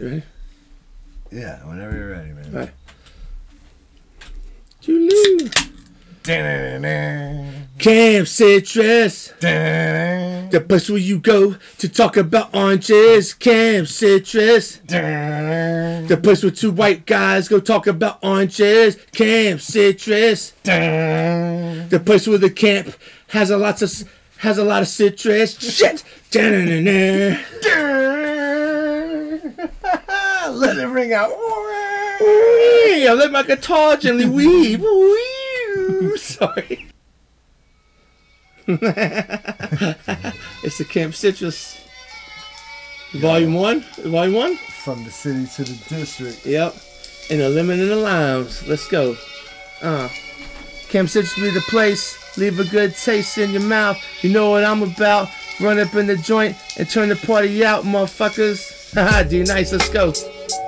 Ready? Yeah, whenever you're ready, man. All right. Camp Citrus. The place where you go to talk about oranges. Camp Citrus. The place where two white guys go talk about oranges. Camp Citrus. The place where the camp has a lot of citrus. Shit. Let it ring out. I let my guitar gently weave. Sorry. It's the Camp Citrus. Volume 1? From the city to the district. Yep. And the lemon and the limes. Let's go. Camp Citrus be the place. Leave a good taste in your mouth. You know what I'm about. Run up in the joint and turn the party out, motherfuckers. Haha, D-nice, let's go.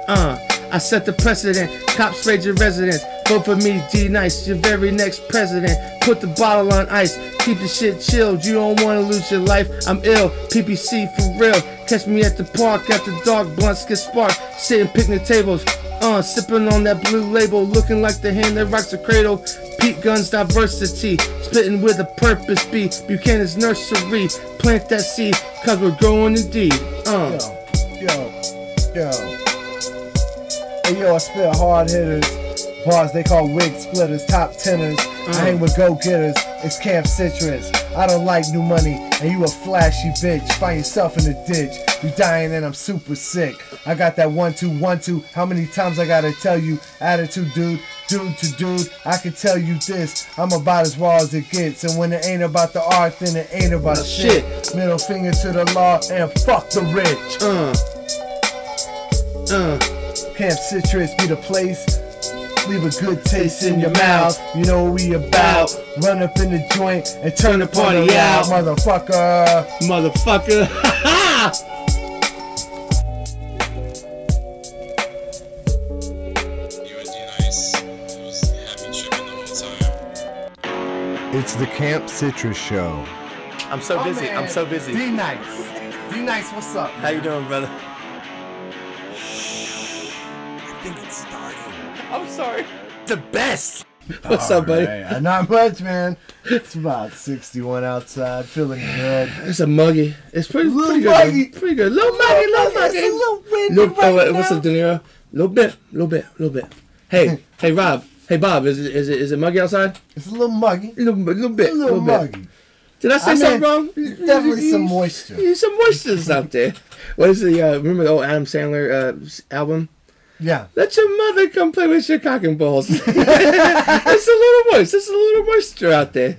I set the precedent. Cops raid your residence. Vote for me, D-nice, your very next president. Put the bottle on ice. Keep the shit chilled. You don't want to lose your life. I'm ill. PPC for real. Catch me at the park after dark. Blunts get sparked. Sitting picnic tables. Sipping on that blue label. Looking like the hand that rocks the cradle. Pete Gunn's diversity. Spitting with a purpose. Be Buchanan's nursery. Plant that seed. Cause we're growing indeed. Yo. Hey yo, I spit hard hitters, bars they call wig splitters, top tenors. I hang with go-getters, it's Camp Citrus. I don't like new money, and you a flashy bitch. Find yourself in the ditch, you dying and I'm super sick. I got that 1-2-1-2, how many times I gotta tell you? Attitude dude to dude, I can tell you this. I'm about as raw as it gets, and when it ain't about the art, then it ain't about shit. Middle finger to the law, and fuck the rich. Camp Citrus be the place. Leave a good taste in your mouth. You know what we about. Run up in the joint and turn the party out, motherfucker. You and D-nice, it was happy tripping the whole time. It's the Camp Citrus show. I'm so busy. D-nice, what's up, man? How you doing, brother? I'm sorry. The best. What's up, buddy? Right. Not much, man. It's about 61 outside, feeling good. It's a muggy. It's pretty good. Little muggy. It's a little windy right now. What's up, De Niro? Little bit. Hey, Rob. Hey, Bob. Is it muggy outside? It's a little muggy. A little muggy. Did I say something wrong? There's definitely some moisture. There's some moisture out there. What is the? Remember the old Adam Sandler album? Yeah. Let your mother come play with your cock and balls. It's a little moisture out there.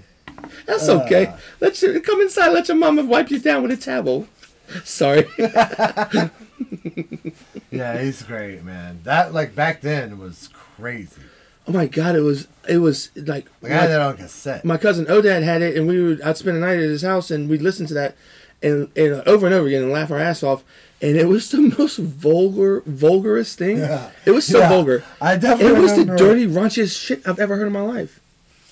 That's okay. Come inside. Let your mama wipe you down with a towel. Sorry. Yeah, he's great, man. That back then was crazy. Oh my God, it was like. I had that on cassette. My cousin Odad had it, and I'd spend the night at his house, and we'd listen to that, and over and over again, and laugh our ass off. And it was the most vulgarest thing. Yeah. It was so vulgar. I definitely remember. The dirty, raunchiest shit I've ever heard in my life.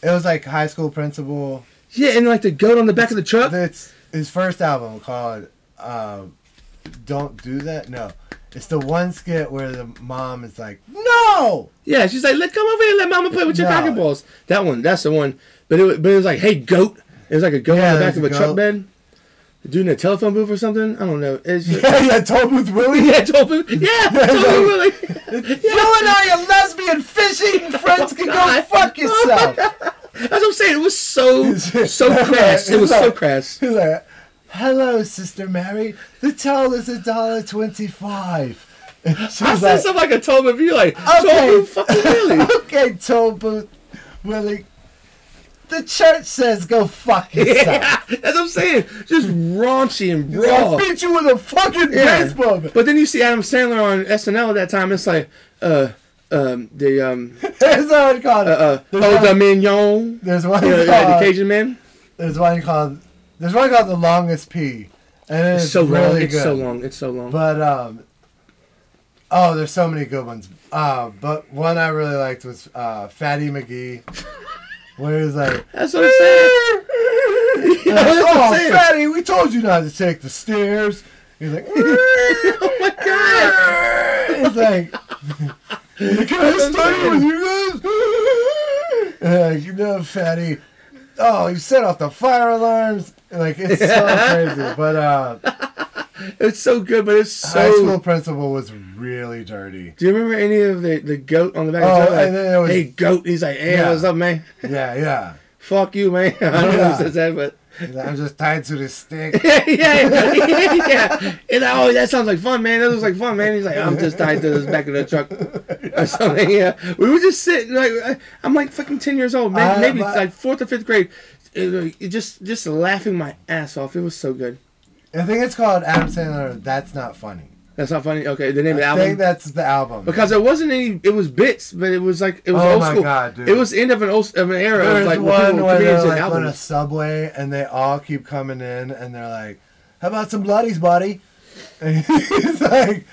It was like high school principal. Yeah, and like the goat on the back of the truck. It's his first album called Don't Do That. No. It's the one skit where the mom is like, no! Yeah, she's like, come over here and let mama play with your pocket balls. That one. That's the one. But it was like, hey, goat. It was like a goat on the back of a truck bed. Doing a telephone booth or something? I don't know. Telephone booth Willie. You and I are lesbian fishing friends. Can go fuck yourself. That's what I'm saying. It was so crass. It was so crass. He's like, hello, Sister Mary. The towel is $1.25. I said something like a toll booth. You're like, okay. Toll booth fucking Willie. Okay, toll booth Willie. The church says go fuck yourself. Yeah, that's what I'm saying. Just raunchy and raw. I beat you with a fucking baseball bat. But then you see Adam Sandler on SNL at that time. It's like, That's what I call it. Mignon. There's one called the Cajun Man. There's one called The Longest Pee. And it's so really long. It's so long. But there's so many good ones. But one I really liked was Fatty McGee. Where he's like, that's what I'm saying. Fatty, we told you not to take the stairs. He's like, oh my God. was like, can I study with you guys? Like, you know, fatty. Oh, you set off the fire alarms. Like, it's so crazy. But, it's so good, but it's so... High school principal was really dirty. Do you remember any of the goat on the back of the show? Like, was... Hey, goat. He's like, hey, what's up, man? Yeah, yeah. Fuck you, man. I don't know who says that, but... I'm just tied to this stick. And I, that sounds like fun, man. That looks like fun, man. He's like, I'm just tied to this back of the truck or something. Yeah, we were just sitting. Like, I'm like fucking 10 years old, man. Maybe like 4th or 5th grade. It just laughing my ass off. It was so good. I think it's called Adam Sandler. That's not funny. That's not funny. Okay, the name of the album. I think that's the album. Because it wasn't any. It was bits, but it was like it was old school. Oh my god, dude! It was the end of an era. There's like one where they're like on a subway and they all keep coming in and they're like, "How about some bloodies, buddy?" And he's like,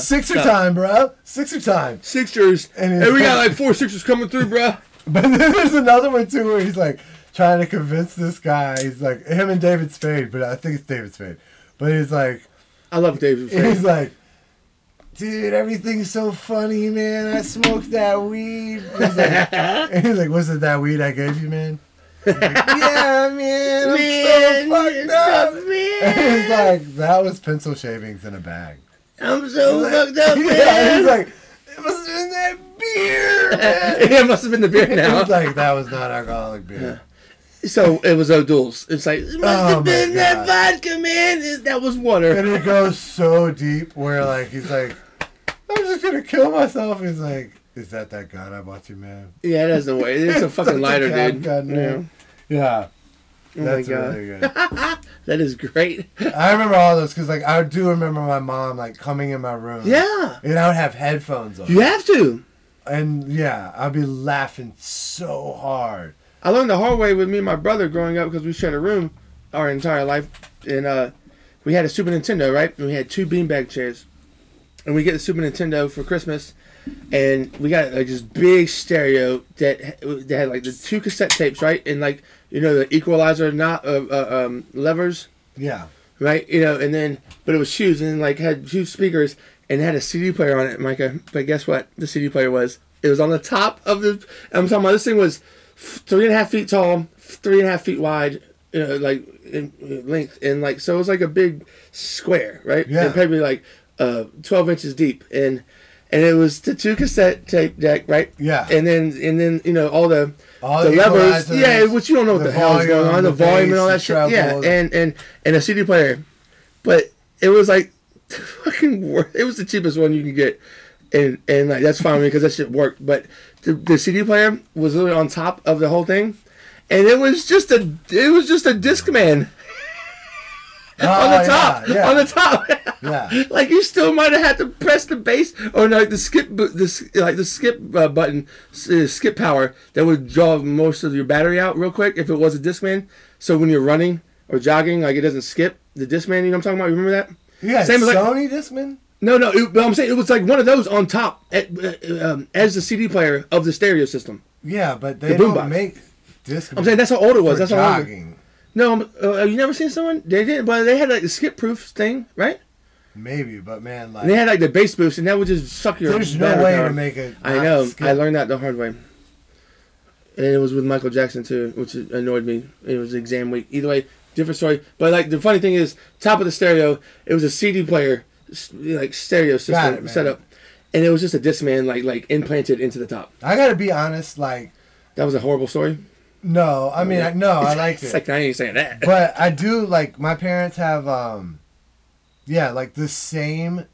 "Sixer time, bro. Sixers." And we got like 4 sixers coming through, bro. But then there's another one too where he's like trying to convince this guy. He's like him and David Spade, but I think it's David Spade. But he's like. I love David Spade. He's like, dude, everything's so funny, man. I smoked that weed. He's like, was it that weed I gave you, man? Like, yeah, man. I'm so fucked up. Man. And he's like, that was pencil shavings in a bag. I'm so fucked up, man. Yeah, he's like, it must have been that beer, man. It must have been the beer now. He's like, that was not alcoholic beer. Yeah. So it was O'Doul's. It's like, it must have been that vodka, man. That was water. And it goes so deep where, like, he's like, I'm just going to kill myself. He's like, is that gun I bought you, man? Yeah, that's the way. It's a fucking lighter, dude. Gun, yeah. Oh, that's my God. Really good. That is great. I remember all those because, like, I do remember my mom, like, coming in my room. Yeah. And I would have headphones on. You have to. And, yeah, I'd be laughing so hard. I learned the hard way with me and my brother growing up because we shared a room our entire life. And we had a Super Nintendo, right? And we had 2 beanbag chairs. And we get the Super Nintendo for Christmas. And we got like this big stereo that had like the 2 cassette tapes, right? And like, you know, the equalizer levers. Yeah. Right? You know, and then, but it was huge. And then like had huge speakers and had a CD player on it, Micah. But guess what the CD player was? It was on the top of the, I'm talking about this thing was 3.5 feet tall, 3.5 feet wide, you know, like in length, and like so it was like a big square, right? Yeah. And probably like 12 inches deep, and it was the 2 cassette tape deck, right? Yeah. And then you know all the levers, yeah, which you don't know what the hell is going on, the volume and all that shit, yeah, and a CD player, but it was like fucking worth. It was the cheapest one you can get, and like that's fine with me because that shit worked, but. The CD player was literally on top of the whole thing, and it was just a Discman on the top, yeah. On the top. Yeah, like you still might have had to press the bass or like the skip button, skip power that would draw most of your battery out real quick if it was a Discman. So when you're running or jogging, like it doesn't skip the Discman. You know what I'm talking about? Remember that? Yeah, same as Sony Discman. No. But I'm saying it was like one of those on top as the CD player of the stereo system. Yeah, but they don't make discs. I'm saying that's how old it was. That's jogging. How old. No, have you never seen someone? They did, but they had like the skip-proof thing, right? Maybe, but man, like and they had like the bass boost, and that would just suck your. There's no way to make it. I know. Skip. I learned that the hard way, and it was with Michael Jackson too, which annoyed me. It was exam week. Either way, different story. But like the funny thing is, top of the stereo, it was a CD player. Like stereo system set up, and it was just a Discman like implanted into the top. I gotta be honest, like that was a horrible story. No, I mean, I liked it. It's like I ain't saying that, but I do like my parents have like the same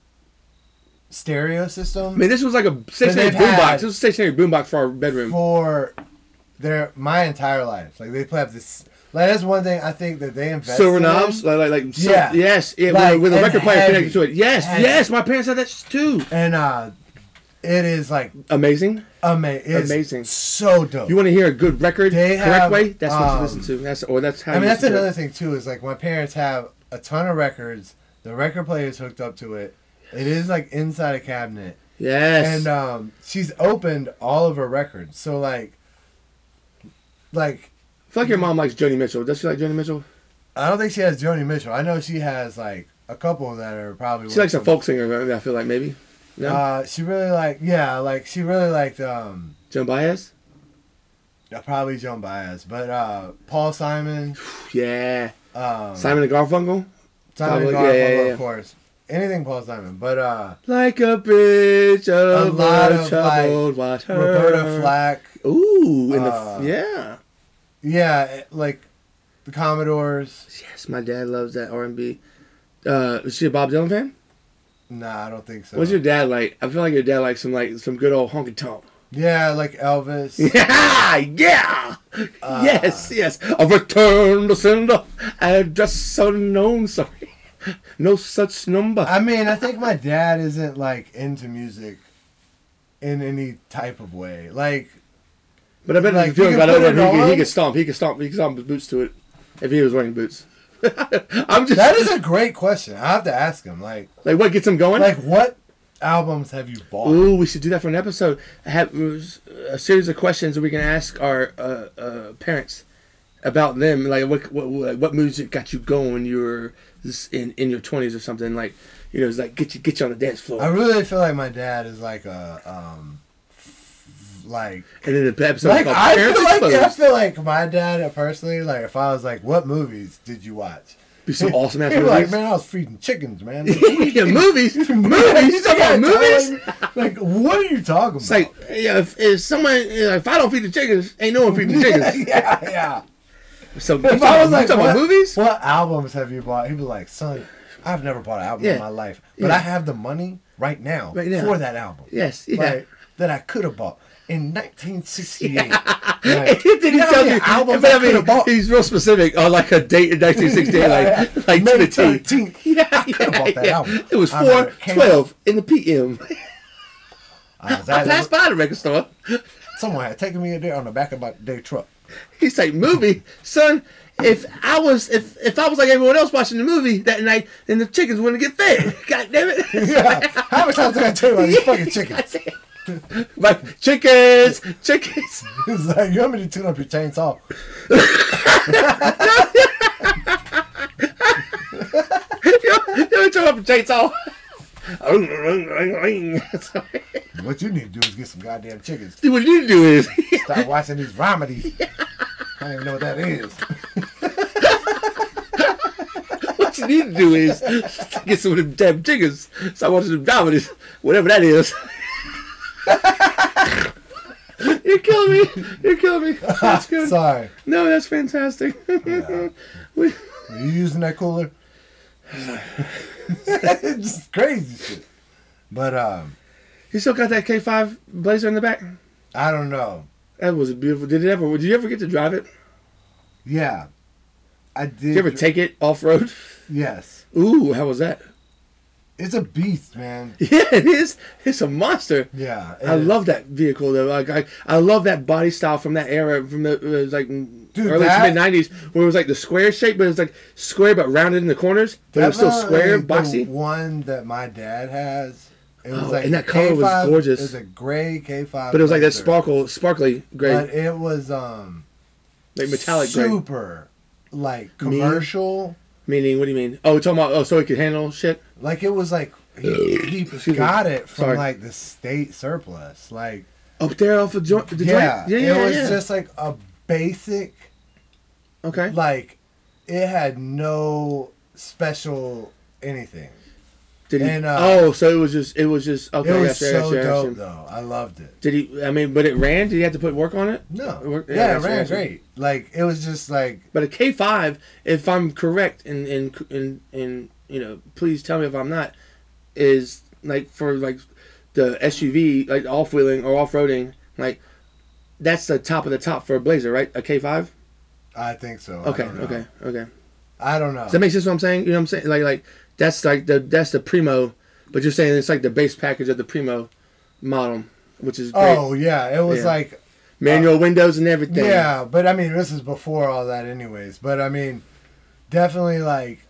stereo system. I mean, this was like a stationary boombox. It was a stationary boombox for our bedroom for my entire life. Like they have this. Like, that's one thing I think that they invested in. Silver knobs? With a record player connected to it. Yes, heavy. Yes, my parents had that too. And it is, like... Amazing? Amazing. So dope. You want to hear a good record the correct way? That's what you listen to. That's another thing, too, is, like, my parents have a ton of records. The record player is hooked up to it. It is, like, inside a cabinet. Yes. And she's opened all of her records. So, like... I feel like your mom likes Joni Mitchell. Does she like Joni Mitchell? I don't think she has Joni Mitchell. I know she has like a couple that are probably. She likes a folk singer. I feel like maybe. No? She really liked Joan Baez? Yeah, probably Joan Baez. But Paul Simon. Yeah. Simon and Garfunkel? Simon and Garfunkel, of course. Anything Paul Simon. But like a bitch of a lot of troubled water. Roberta Flack. Ooh, in the yeah. Yeah, like the Commodores. Yes, my dad loves that R&B. Is she a Bob Dylan fan? Nah, I don't think so. What's your dad like? I feel like your dad likes some good old honky tonk. Yeah, like Elvis. Yeah, yeah. Yes. A return to sender. Address unknown. Sorry, no such number. I mean, I think my dad isn't like into music in any type of way. Like, but I bet like, if you feel about it, he could stomp. He could stomp his boots to it if he was wearing boots. That is a great question. I have to ask him. Like what gets him going? Like what albums have you bought? Ooh, we should do that for an episode. I have a series of questions that we can ask our parents about them. Like what music got you going when you were in your 20s or something? Like, you know, it's like get you on the dance floor. I really feel like my dad is like a like, and then the episode like, I feel like my dad personally, like if I was like, what movies did you watch? Be some awesome ass movies. Like, man, I was feeding chickens, man. Like, yeah, movies. You talking about movies? Like, what are you talking about? Like, yeah, if someone, you know, if I don't feed the chickens, ain't no one feeding the chickens. Yeah. So if I was like, talking about movies? What albums have you bought? He'd be like, son, I've never bought an album in my life, but I have the money right now for that album. Yes, yeah, like, that I could have bought. In 1968. Yeah. Like, did he tell you albums I mean, bought? He's real specific on like a date in 1968, like May 13th. Yeah, I could have bought that album. It was 4:12 in the PM. I passed by the record store. Someone had taken me in there on the back of my day truck. He's like, movie, son. If I was like everyone else watching the movie that night, then the chickens wouldn't get fed. God damn it! Yeah. How many times did I tell you about these fucking chickens? Like, chickens. He's like, you want me to tune up your chainsaw? you want me to tune up your chainsaw? What you need to do is get some goddamn chickens. What you need to do is start watching these comedies. I don't even know what that is. What you need to do is get some of them damn chickens. Start watching them comedies, whatever that is. You're killing me. That's good. Sorry. No, that's fantastic. Yeah. Are you using that cooler? It's just crazy shit. But you still got that K5 Blazer in the back? I don't know. That was beautiful. Did you ever get to drive it? Yeah, I did. Did you ever take it off road? Yes. Ooh, how was that? It's a beast, man. Yeah, it is. It's a monster. Yeah, I love that vehicle though. Like I love that body style from that era, from the early to mid '90s, where it was like the square shape, but it was like square but rounded in the corners, but it was still square, like boxy. The one that my dad has. It was like, and that color K5 was gorgeous. It was a gray K5, but it was like that sparkly gray. But it was like metallic super, gray, super like commercial. Meaning, what do you mean? Oh, we're talking about, so it could handle shit? Like, it was like, he got it from, like, the state surplus. Like, up there off of Detroit? Yeah, it was just, like, a basic. Okay. Like, it had no special anything. So it was just, okay. It was dope, though. I loved it. But it ran? Did he have to put work on it? No. It ran great. Like, it was just like... But a K5, if I'm correct, and you know, please tell me if I'm not, is, like, for, like, the SUV, like, off-wheeling or off-roading, like, that's the top of the top for a Blazer, right? A K5? I think so. Okay. I don't know. Does that make sense what I'm saying? You know what I'm saying? Like... That's the primo, but you're saying it's like the base package of the primo model, which is great. Oh yeah, it was like manual windows and everything. Yeah, but I mean this is before all that, anyways. But I mean, definitely like,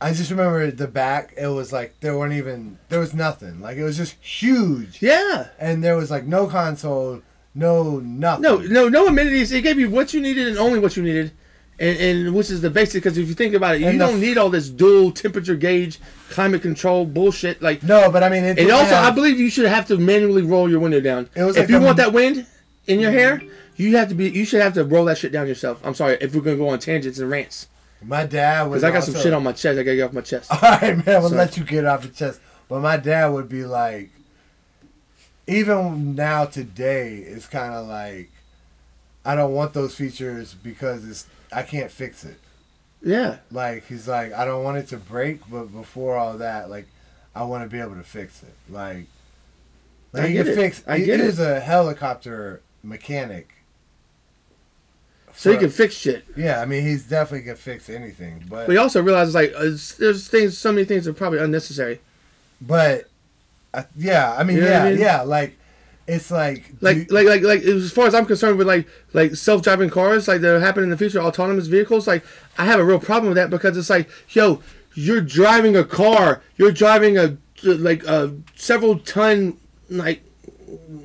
I just remember the back. It was like there was nothing. Like it was just huge. Yeah, and there was like no console, no nothing. No amenities. It gave you what you needed and only what you needed. And which is the basic, because if you think about it, you don't need all this dual temperature gauge, climate control bullshit. Like no, but I mean, it, and also I believe you should have to manually roll your window down. It was if like you want that wind in your hair, you have to be. You should have to roll that shit down yourself. I'm sorry if we're gonna go on tangents and rants. My dad was because I got some shit on my chest. I gotta get off my chest. All right, man, we'll let you get off the chest. But my dad would be like, even now today, it's kind of like, I don't want those features because it's. I can't fix it. Yeah. Like, he's like, I don't want it to break, but before all that, like, I want to be able to fix it. Like I get it. It is a helicopter mechanic. So he can fix shit. Yeah, I mean, he's definitely can fix anything. But he also realizes, like, there's things, so many things that are probably unnecessary. But, yeah, I mean, you know what I mean? Yeah, like, it's like as far as I'm concerned with like self-driving cars, like that'll happen in the future, autonomous vehicles. Like I have a real problem with that because it's like, yo, you're driving a car, you're driving a like a several ton like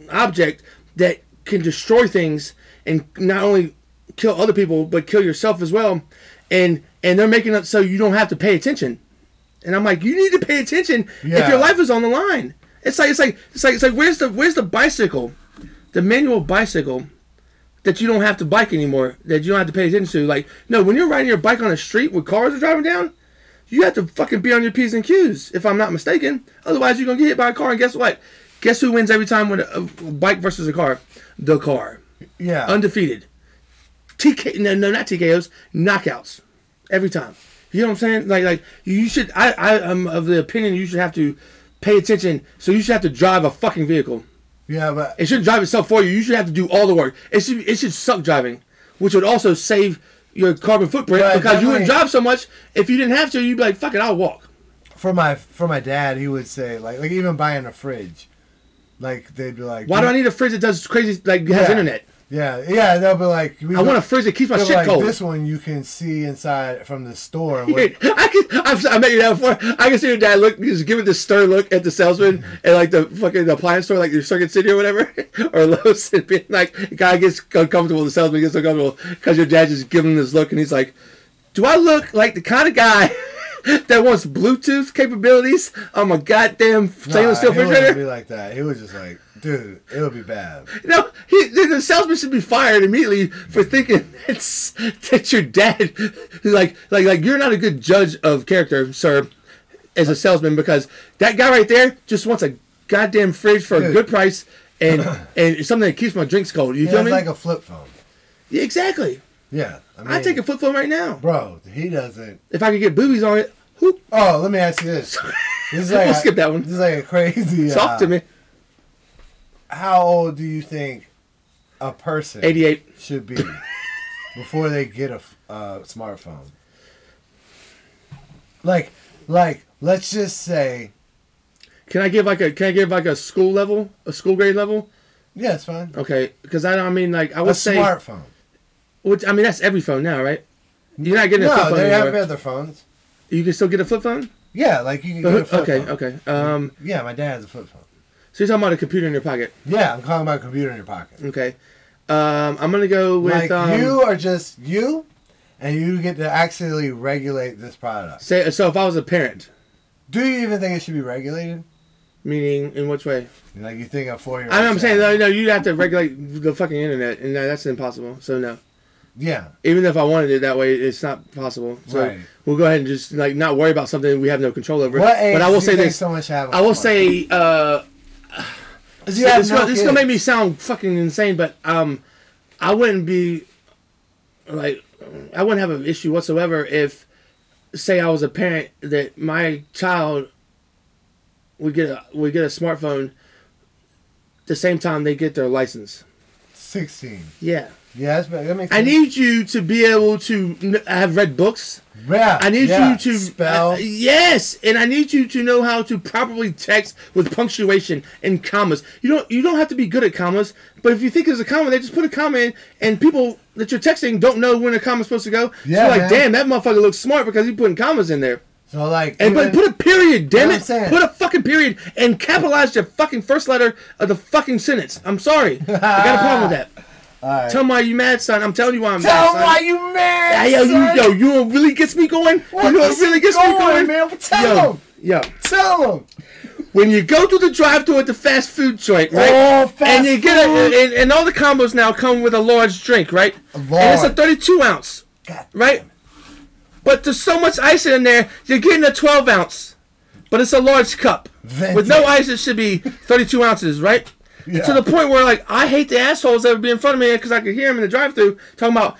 object that can destroy things and not only kill other people but kill yourself as well. And they're making it so you don't have to pay attention. And I'm like, you need to pay attention if your life is on the line. It's like where's the bicycle, the manual bicycle, that you don't have to bike anymore, that you don't have to pay attention to. Like no, when you're riding your bike on a street where cars are driving down, you have to fucking be on your P's and Q's. If I'm not mistaken, otherwise you're gonna get hit by a car. And guess what? Guess who wins every time with a bike versus a car? The car. Yeah. Undefeated. Not TKOs, knockouts, every time. You know what I'm saying? Like you should. I'm of the opinion you should have to. Pay attention, so you should have to drive a fucking vehicle. Yeah, but it shouldn't drive itself for you. You should have to do all the work. It should suck driving, which would also save your carbon footprint because you wouldn't drive so much if you didn't have to. You'd be like, fuck it, I'll walk. For my dad, he would say like even buying a fridge, like they'd be like, why do I need a fridge that does crazy like has internet? Yeah, they'll be like... I want a fridge that keeps my shit cold. This one you can see inside from the store. I met you that before. I can see your dad look, just give it the stern look at the salesman at like the fucking appliance store, like your Circuit City or whatever, or Lowe's, and being like, the guy gets uncomfortable, the salesman gets uncomfortable, because your dad just giving him this look, and he's like, do I look like the kind of guy that wants Bluetooth capabilities on my goddamn stainless steel refrigerator? He wouldn't be like that. He was just like... Dude, it would be bad. No, the salesman should be fired immediately for thinking that your dad, like you're not a good judge of character, sir, as a salesman, because that guy right there just wants a goddamn fridge for a good price and something that keeps my drinks cold. You feel me? It's like a flip phone. Yeah, exactly. Yeah, I mean, I take a flip phone right now, bro. He doesn't. If I could get boobies on it, whoop. Oh, let me ask you this. This is like we'll skip that one. This is like a crazy. Talk to me. How old do you think a person 88 should be before they get a smartphone? Like let's just say. Can I give like a school level, a school grade level? Yeah, it's fine. Okay, because I would say smartphone. Which I mean that's every phone now, right? You're not getting a flip phone anymore. No, they have other phones. You can still get a flip phone. Yeah, like you can get a flip phone. Okay. Yeah, my dad has a flip phone. So you're talking about a computer in your pocket? Yeah, I'm talking about a computer in your pocket. Okay. I'm going to go with... Like, you are just you, and you get to actually regulate this product. So if I was a parent... Do you even think it should be regulated? Meaning, in which way? Like, you think a 4-year-old... I'm saying, no, you'd have to regulate the fucking internet, and that's impossible, so no. Yeah. Even if I wanted it that way, it's not possible. So we'll go ahead and just, like, not worry about something we have no control over. What age but I will say this, so much I will say... This is gonna make me sound fucking insane, but I wouldn't be like I wouldn't have an issue whatsoever if, say, I was a parent that my child would get a smartphone the same time they get their license. 16. Yeah. Yeah, that makes sense. I need you to be able to have read books. Yeah, I need you to spell. Yes, and I need you to know how to properly text with punctuation and commas. You don't have to be good at commas, but if you think there's a comma, they just put a comma in, and people that you're texting don't know when a comma's supposed to go. Yeah, so like, damn, that motherfucker looks smart because he's putting commas in there. So like, but put a period, damn it! Put a fucking period and capitalize your fucking first letter of the fucking sentence. I'm sorry, I got a problem with that. Right. Tell him why you mad, son. I'm telling you why I'm mad, son. Tell him why you mad, son. Yo, you know what really gets me going? You know what really gets me going, man? Well, tell him. Yo. Tell him. When you go through the drive-thru at the fast food joint, right? Oh, fast food. And all the combos now come with a large drink, right? And it's a 32-ounce, right? But there's so much ice in there, you're getting a 12-ounce. But it's a large cup. With no ice, it should be 32 ounces, right? Yeah. To the point where, like, I hate the assholes that would be in front of me because I could hear them in the drive-thru talking about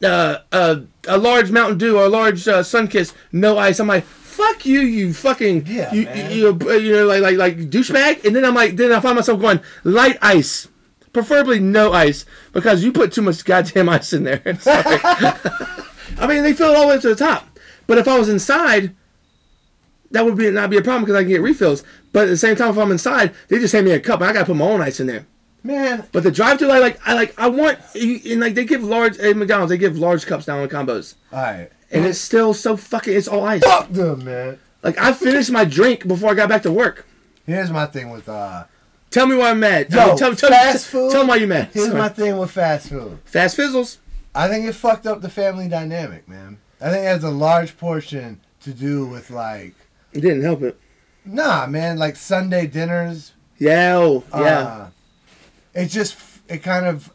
a large Mountain Dew or a large Sunkist, no ice. I'm like, fuck you, you fucking, you know, like douchebag. And then I'm like, then I find myself going light ice, preferably no ice, because you put too much goddamn ice in there. Sorry. I mean, they fill it all the way to the top. But if I was inside, that would not be a problem because I can get refills. But at the same time, if I'm inside, they just hand me a cup and I gotta put my own ice in there. Man. But the drive-thru, at McDonald's, they give large cups now in combos. All right. And it's still so fucking, it's all ice. Fuck them, man. Like, I finished my drink before I got back to work. Here's my thing with, tell me why I'm mad. Yo, tell me, fast food. Tell me why you're mad. Here's my thing with fast food. Fast fizzles. I think it fucked up the family dynamic, man. I think it has a large portion to do with, like, it didn't help it. Nah, man. Like Sunday dinners. Yeah. I think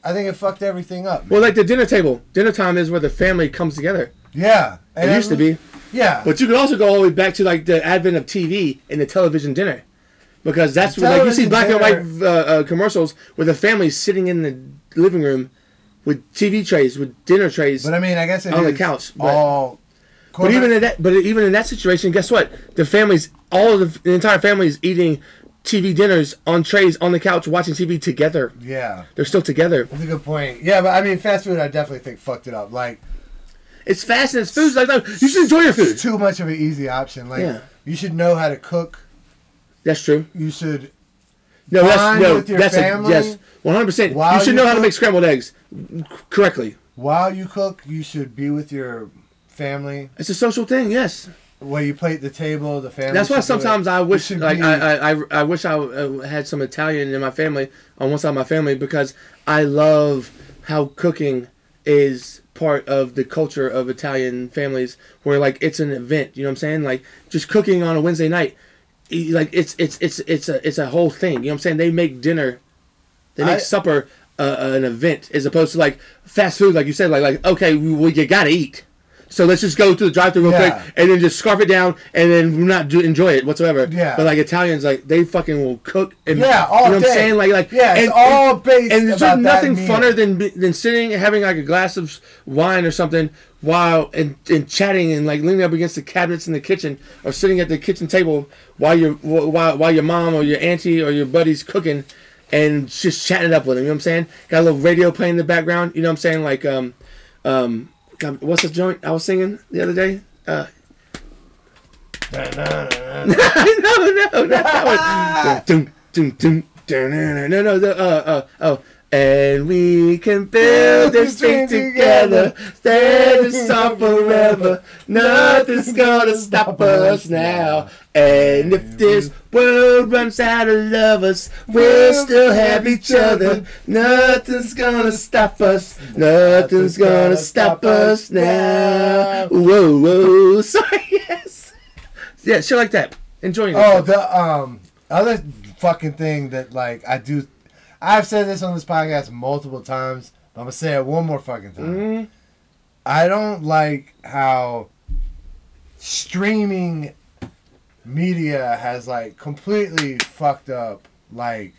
it fucked everything up, man. Well, like the dinner table. Dinner time is where the family comes together. Yeah. It used to be. Yeah. But you could also go all the way back to, like, the advent of TV and the television dinner. Because that's where, like, you see black and white commercials where the family's sitting in the living room with TV trays, with dinner trays. But, I mean, I guess it on the couch. But even in that situation, guess what? The entire family's eating TV dinners on trays on the couch, watching TV together. Yeah, they're still together. That's a good point. Yeah, but I mean, fast food, I definitely think fucked it up. Like, it's fast and it's food. Like, no, you should enjoy your food. It's too much of an easy option. Like, you should know how to cook. That's true. You should. Bond with your family. Yes, 100%. You should know how to make scrambled eggs correctly. While you cook, you should be with your family. It's a social thing, yes. Where you play at the table, the family. That's why sometimes I wish, like, I wish I had some Italian in my family, on one side of my family, because I love how cooking is part of the culture of Italian families, where, like, it's an event. You know what I'm saying? Like, just cooking on a Wednesday night, like, it's a whole thing. You know what I'm saying? They make dinner, they make supper an event, as opposed to, like, fast food, like you said, like okay, well, you gotta eat. So let's just go to the drive-thru real quick and then just scarf it down and then not enjoy it whatsoever. Yeah. But, like, Italians, like, they fucking will cook and all day. You know what I'm saying? It's all based about that meal. There's nothing funner than sitting and having, like, a glass of wine or something while and chatting and, like, leaning up against the cabinets in the kitchen or sitting at the kitchen table while your mom or your auntie or your buddy's cooking and just chatting it up with them. You know what I'm saying? Got a little radio playing in the background. You know what I'm saying? Like, God, what's the joint I was singing the other day? And we can build this thing together, stand and stop forever. Nothing's gonna stop us now. And if this world runs out of lovers, we'll still have each other. Nothing's gonna stop us. Nothing's gonna stop us now. Whoa, whoa. Sorry, yes. Yeah, shit like that. Enjoying it. Oh, the other fucking thing that, like, I've said this on this podcast multiple times, but I'm gonna say it one more fucking time. Mm-hmm. I don't like how streaming media has, like, completely fucked up, like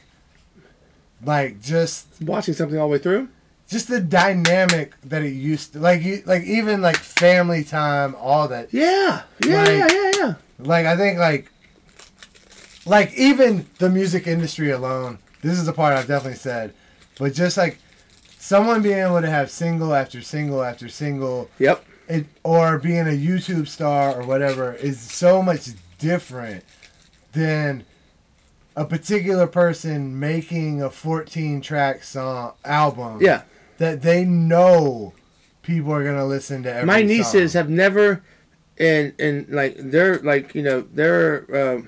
just watching something all the way through. Just the dynamic that it used to, like even family time, all that. Yeah. Like, I think like even the music industry alone. This is the part I've definitely said. But just, like, someone being able to have single after single after single. Yep. Or being a YouTube star or whatever is so much different than a particular person making a 14-track album. Yeah. That they know people are going to listen to every song. My nieces have never, and they're, like, you know, they're,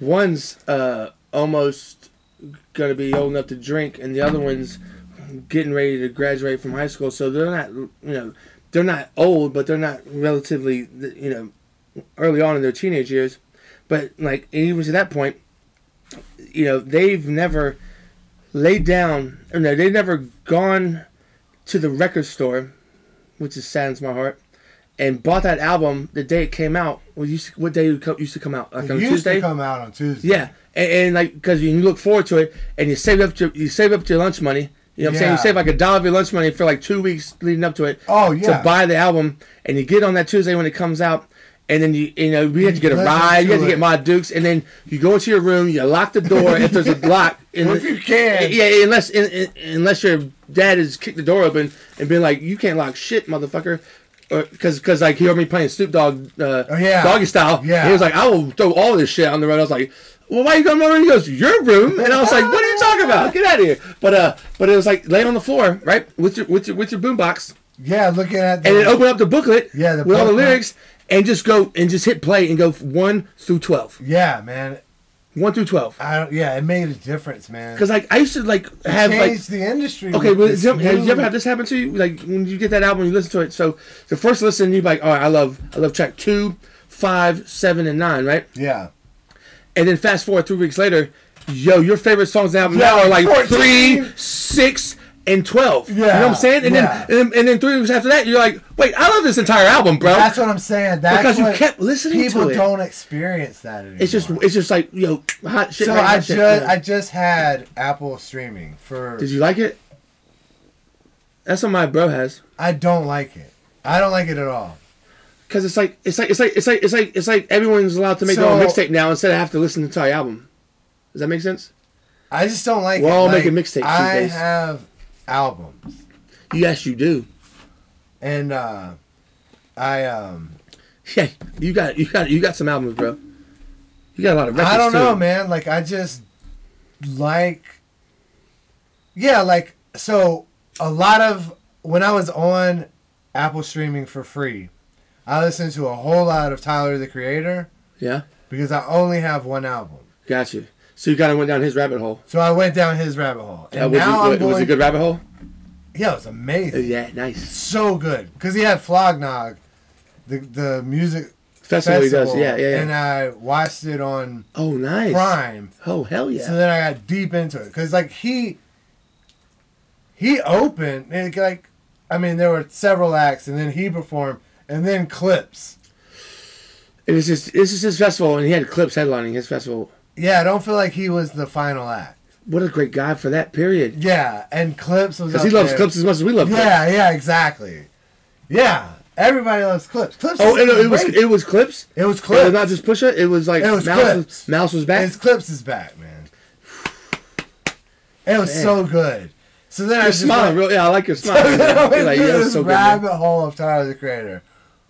one's almost going to be old enough to drink, and the other one's getting ready to graduate from high school, so they're not, you know, they're not old, but they're not relatively, you know, early on in their teenage years. But, like, even to that point, you know, they've never laid down, or no, they've never gone to the record store, which just saddens my heart, and bought that album the day it came out. Well, what day it used to come out? Like, on Tuesday? It used to come out on Tuesday. Yeah, and like, because you look forward to it, and you save up your lunch money. You know what I'm saying? You save like $1 of your lunch money for like 2 weeks leading up to it. Oh, yeah. To buy the album, and you get on that Tuesday when it comes out, and then you had to get a ride. You had to get Mod Dukes, and then you go into your room, you lock the door if there's a block. If you can. Yeah, unless your dad has kicked the door open and been like, "You can't lock shit, motherfucker." Because like, he heard me playing Snoop Dogg, Doggy Style. Yeah. He was like, "I will throw all this shit on the road." I was like, "Well, why are you going to my room?" He goes, "Your room." And I was like, "What are you talking about? Get out of here." But it was like laying on the floor, right? With your boombox. Yeah, looking at and then open up the booklet with all the lyrics and just go and just hit play and go 1 through 12. Yeah, man. 1 through 12. It made a difference, man. Because like I used to like have changed the industry. Okay, but you ever have this happen to you? Like when you get that album, you listen to it. So the first listen, you're like, "All right, I love track 2, 5, 7, and 9," right? Yeah. And then fast forward 3 weeks later, your favorite songs now are like 14. 3, 6, and 12. Yeah. You know what I'm saying? And then 3 weeks after that, you're like, "Wait, I love this entire album, bro." That's what I'm saying. That's because you kept listening to it. People don't experience that anymore. It's just like, yo, hot shit. So I just had Apple streaming for. Did you like it? That's what my bro has. I don't like it. I don't like it at all. Because it's like everyone's allowed to make their own mixtape now instead of have to listen to the entire album. Does that make sense? I just don't like it. We're all making mixtapes. I have albums. Yes, you do. And yeah, you got some albums, bro. You got a lot of records. I don't know, man. Like I just like, yeah, like so a lot of when I was on Apple streaming for free, I listened to a whole lot of Tyler the Creator. Yeah. Because I only have one album. Gotcha. So you kind of went down his rabbit hole. So I went down his rabbit hole. And was it a good rabbit hole? Yeah, it was amazing. Yeah, nice. So good. Because he had Flog Gnaw, the music festival. He does, yeah. And I watched it on nice. Prime. Oh, hell yeah. So then I got deep into it. Because, like, he opened. And like, I mean, there were several acts, and then he performed, and then Clipse. And this is his festival, and he had Clipse headlining his festival. Yeah, I don't feel like he was the final act. What a great guy for that period. Yeah, and Clipse was because he loves Clipse as much as we love Clipse. Yeah, exactly. Yeah, everybody loves Clipse. It was Clipse? It was Clipse. It was not just Pusha. It was like Mouse was back. Clipse is back, man. It was so good. So then I smile. Like, I like your smile. So then I went through this rabbit hole of Tyler the Creator,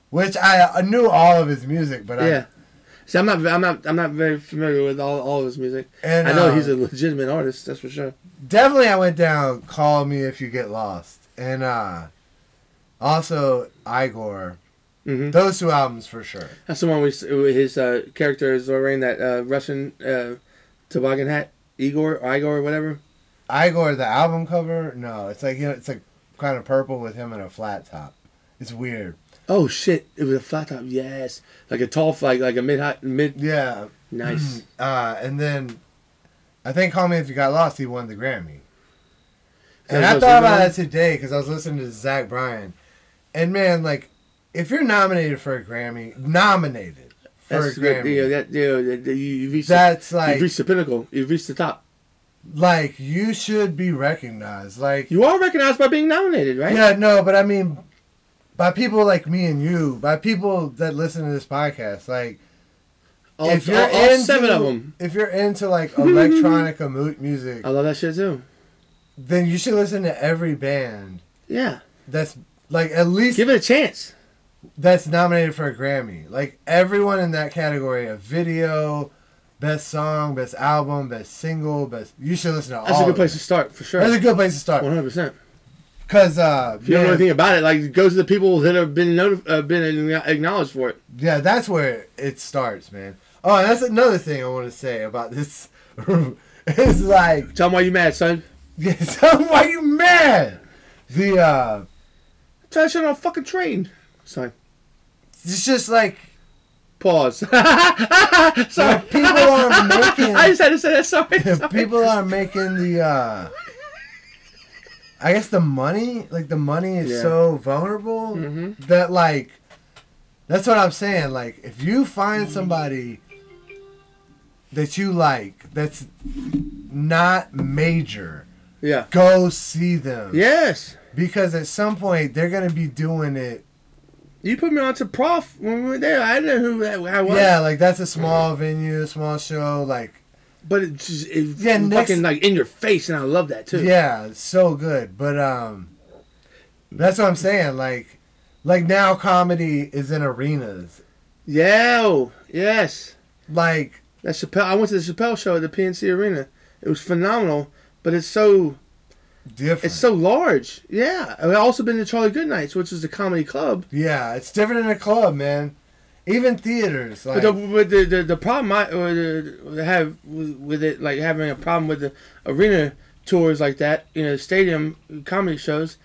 which I knew all of his music, but See, I'm not very familiar with all of his music. And, I know he's a legitimate artist, that's for sure. Definitely, I went down. Call Me If You Get Lost, and also Igor. Mm-hmm. Those two albums for sure. That's the one his character is wearing that Russian toboggan hat. Igor, whatever. Igor, the album cover. No, it's like it's like kind of purple with him in a flat top. It's weird. Oh shit! It was a flat top, yes, like a tall, like a mid. Yeah, nice. And then, I think "Call Me If You Got Lost." He won the Grammy. And I thought about that today because I was listening to Zach Bryan, and man, like, if you're nominated for a Grammy, you've reached the pinnacle. You've reached the top. Like you should be recognized. Like you are recognized by being nominated, right? Yeah, no, but I mean. By people like me and you, by people that listen to this podcast, like if you're all into, 7 of them, if you're into like electronica music, I love that shit too. Then you should listen to every band. Yeah, that's like at least give it a chance. That's nominated for a Grammy. Like everyone in that category of video, best song, best album, best single, best. You should listen to all. That's a good place to start for sure. That's a good place to start. 100%. Because if you don't know anything about it, like go to the people that have been acknowledged for it. Yeah, that's where it starts, man. Oh, and that's another thing I want to say about this. It's like, tell them why you mad, son. Yeah, tell them why you mad. Yeah! The, touched on a fucking train. Sorry. It's just like... Pause. Sorry. People are making... I just had to say that, sorry. People are making the, I guess the money, like, the money is so vulnerable that, like... That's what I'm saying. Like, if you find somebody that you like, that's not major, go see them. Yes. Because at some point, they're going to be doing it. You put me on to Prof when we were there. I didn't know who I was. Yeah, like, that's a small venue, small show, like. But it's just, it's fucking, like, in your face, and I love that, too. Yeah, it's so good. But, that's what I'm saying, like. Like, now comedy is in arenas. Yeah. Yes. Like... That Chappelle... I went to the Chappelle show at the PNC Arena. It was phenomenal, but it's so... Different. It's so large. Yeah. I've also been to Charlie Goodnight's, which is the comedy club. Yeah. It's different in a club, man. Even theaters. Like... But the problem I have with it, like, having a problem with the arena tours like that, you know, stadium comedy shows...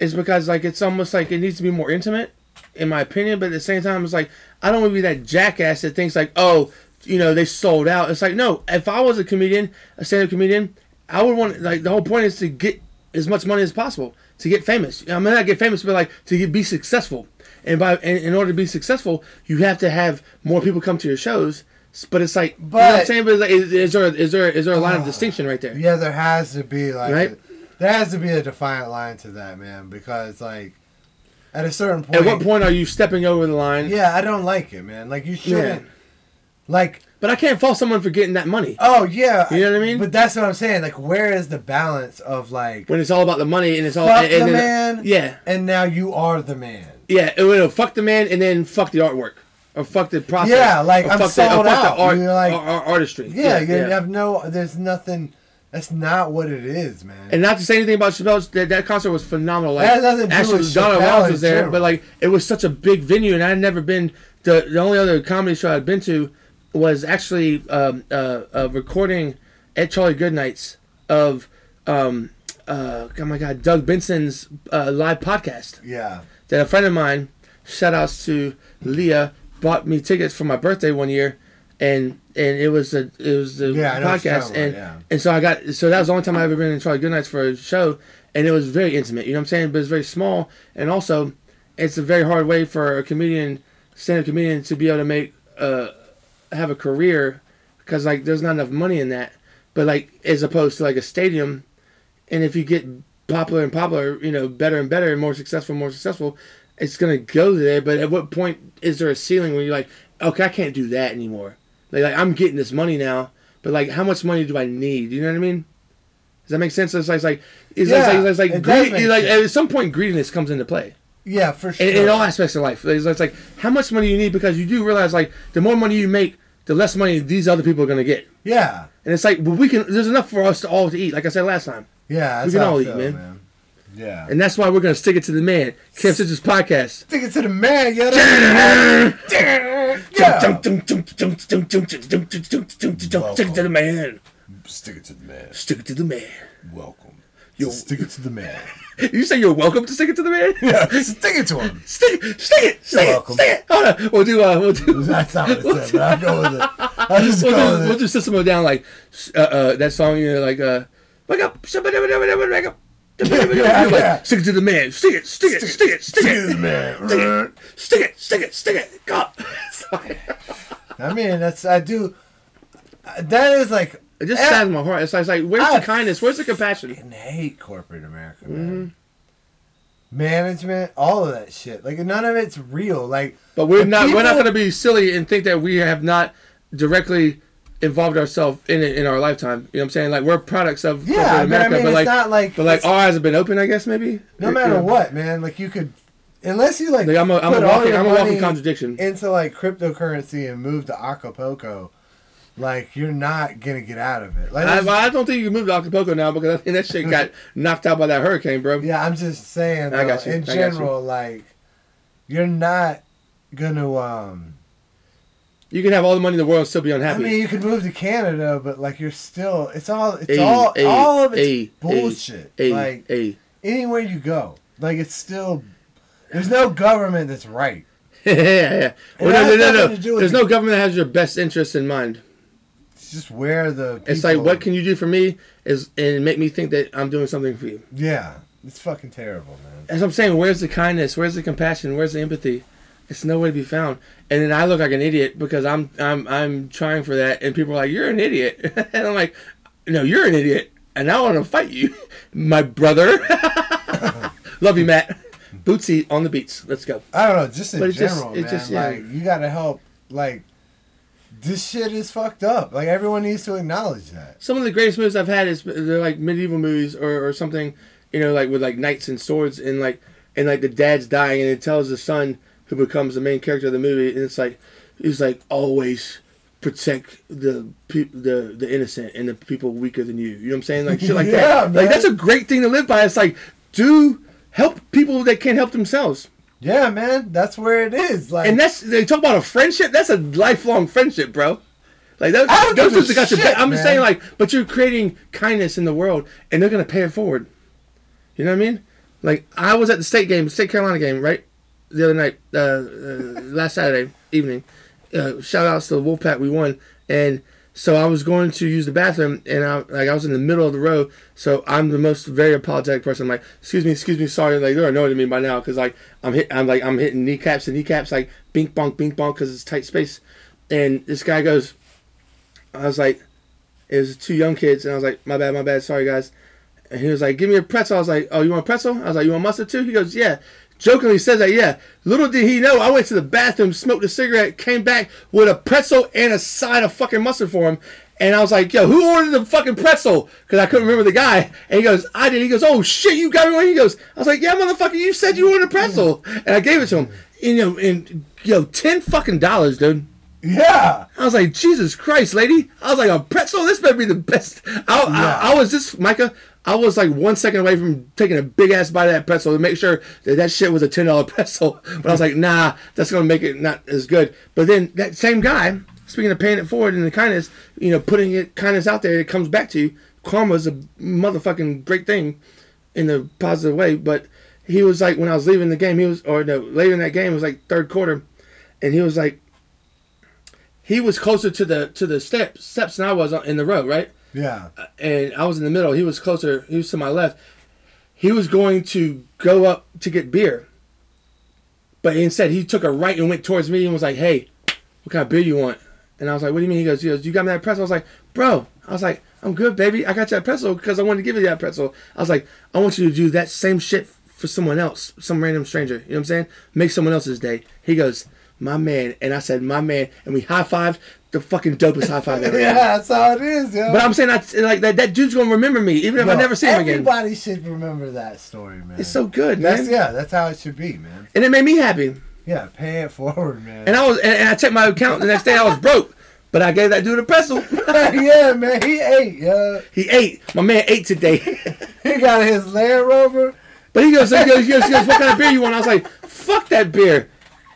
It's because, like, it's almost like it needs to be more intimate, in my opinion. But at the same time, it's like, I don't want to be that jackass that thinks, like, oh, you know, they sold out. It's like, no, if I was a comedian, a stand-up comedian, I would want, like, the whole point is to get as much money as possible, to get famous. I mean, not get famous, but, like, be successful. And in order to be successful, you have to have more people come to your shows. But it's like, but, you know what I'm saying? But it's like, is there a line of distinction right there? Yeah, there has to be, like... Right? There has to be a defiant line to that, man, because, like, at a certain point... At what point are you stepping over the line? Yeah, I don't like it, man. Like, you shouldn't. Yeah. Like... But I can't fault someone for getting that money. Oh, yeah. You know what I mean? But that's what I'm saying. Like, where is the balance of, like... When it's all about the money and it's all... Fuck the man. Yeah. And now you are the man. Yeah. It'll fuck the man and then fuck the artwork. Or fuck the process. Yeah, like, I'm sold out. The art, like, artistry. Yeah, you have no... There's nothing... That's not what it is, man. And not to say anything about Chappelle's, that concert was phenomenal. Like, that doesn't do Donna Wallace was there, but, like, it was such a big venue, and I'd never been. The only other comedy show I'd been to was actually a recording at Charlie Goodnight's of, oh my God, Doug Benson's live podcast. Yeah. That a friend of mine, shout outs to Leah, bought me tickets for my birthday one year. And it was the podcast, and so I got, so that was the only time I ever been in Charlie Goodnight's for a show, and it was very intimate, you know what I'm saying, but it's very small, and also it's a very hard way for a comedian, stand-up comedian, to be able to make have a career, because, like, there's not enough money in that, but, like, as opposed to, like, a stadium, and if you get popular and popular, you know, better and better and more successful, it's gonna go there. But at what point is there a ceiling where you're like, okay, I can't do that anymore? Like, I'm getting this money now, but, like, how much money do I need? You know what I mean? Does that make sense? It's like at some point, greediness comes into play. Yeah, for sure. In all aspects of life. It's like, how much money you need, because you do realize, like, the more money you make, the less money these other people are going to get. Yeah. And it's like, well, there's enough for us to all to eat, like I said last time. Yeah, that's we can all eat, man. Yeah. And that's why we're going to stick it to the man. Camp Citrus Podcast. Stick it to the man, Stick it to the man. Welcome. Stick it to the man. You say you're welcome to stick it to the man? Yeah. Stick it to him. Stick it. Hold on. We'll do. That's not what it said, but I'll go with it. We'll do System of a Down, like, that song, you know, like, wake up, wake up. Yeah. Stick it to the man. Stick it to the man. Stick it. God. I mean, that is, like... It just saddens my heart. It's like, where's the kindness? Where's the compassion? I fucking hate corporate America, man. Management, all of that shit. Like, none of it's real. Like, but we're not going to be silly and think that we have not directly... involved ourselves in it in our lifetime. You know what I'm saying? Like, we're products of America, I mean, but our eyes have been open, I guess, maybe. No matter what, man. Like, you could, unless you like I'm a walking contradiction into, like, cryptocurrency and move to Acapulco. Like, you're not gonna get out of it. Like, I don't think you can move to Acapulco now, because I think that shit got knocked out by that hurricane, bro. Yeah, I'm just saying. Though, in general, like, you're not gonna. You can have all the money in the world and still be unhappy. I mean, you could move to Canada, but, like, you're still... It's all of it's bullshit. anywhere you go, like, it's still, there's no government that's right. Yeah. Well, no. There's no government that has your best interests in mind. It's just where the people... It's like, what can you do for me and make me think that I'm doing something for you? Yeah. It's fucking terrible, man. As I'm saying, where's the kindness? Where's the compassion? Where's the empathy? It's nowhere to be found. And then I look like an idiot because I'm trying for that, and people are like, "You're an idiot," and I'm like, "No, you're an idiot, and I want to fight you, my brother." Love you, Matt. Bootsy on the beats. Let's go. I don't know. Just in general, man. You gotta help. Like, this shit is fucked up. Like, everyone needs to acknowledge that. Some of the greatest movies I've had is they're like medieval movies or something. You know, like with like knights and swords and like the dad's dying and it tells the son who becomes the main character of the movie, and it's like he's like, always protect the innocent and the people weaker than you. You know what I'm saying? Like shit like yeah, that. Man. Like, that's a great thing to live by. It's like, do help people that can't help themselves. Yeah, man, that's where it is. Like, and that's, they talk about a friendship. That's a lifelong friendship, bro. Like that, I don't those dudes got your back. I'm just saying, like, but you're creating kindness in the world, and they're gonna pay it forward. You know what I mean? Like, I was at the State Carolina game, right? The other night, last Saturday evening. Shout outs to the Wolfpack, we won. And so I was going to use the bathroom, and I was in the middle of the row. So I'm the most very apologetic person. I'm like, excuse me, sorry. Like, they're annoyed at me by now because like I'm hitting kneecaps and kneecaps, like bink bonk, because it's tight space. And this guy goes, I was like, it was two young kids, and I was like, my bad, sorry guys. And he was like, give me a pretzel. I was like, oh, you want a pretzel? I was like, you want mustard too? He goes, yeah. Jokingly says that, yeah. Little did he know, I went to the bathroom, smoked a cigarette, came back with a pretzel and a side of fucking mustard for him. And I was like, yo, who ordered the fucking pretzel? Because I couldn't remember the guy. And he goes, I did. He goes, oh, shit, you got me one? He goes, I was like, yeah, motherfucker, you said you ordered a pretzel. And I gave it to him. And $10 fucking, dude. Yeah. I was like, Jesus Christ, lady. I was like, a pretzel? This better be the best. I was like 1 second away from taking a big ass bite of that pretzel to make sure that shit was a $10 pretzel. But I was like, nah, that's going to make it not as good. But then that same guy, speaking of paying it forward and the kindness, you know, putting it kindness out there, it comes back to you. Karma is a motherfucking great thing in a positive way. But he was like, when I was leaving the game, later in that game, it was like third quarter. And he was like, he was closer to the steps than I was in the row, right? Yeah, and I was in the middle. He was closer. He was to my left. He was going to go up to get beer, but instead he took a right and went towards me and was like, "Hey, what kind of beer you want?" And I was like, "What do you mean?" He goes, "You got me that pretzel?" I was like, "Bro," I was like, "I'm good, baby. I got you that pretzel because I wanted to give you that pretzel." I was like, "I want you to do that same shit for someone else, some random stranger. You know what I'm saying? Make someone else's day." He goes, "My man," and I said, "My man," and we high fived. The fucking dopest high five ever. Yeah, that's how it is, yo. But I'm saying that dude's gonna remember me, even if I never see him again. Everybody should remember that story, man. It's so good, man. That's how it should be, man. And it made me happy. Yeah, pay it forward, man. And I checked my account the next day. I was broke, but I gave that dude a pretzel. Yeah, man, he ate, yo. He ate. My man ate today. He got his Land Rover. But he goes, what kind of beer you want? I was like, fuck that beer,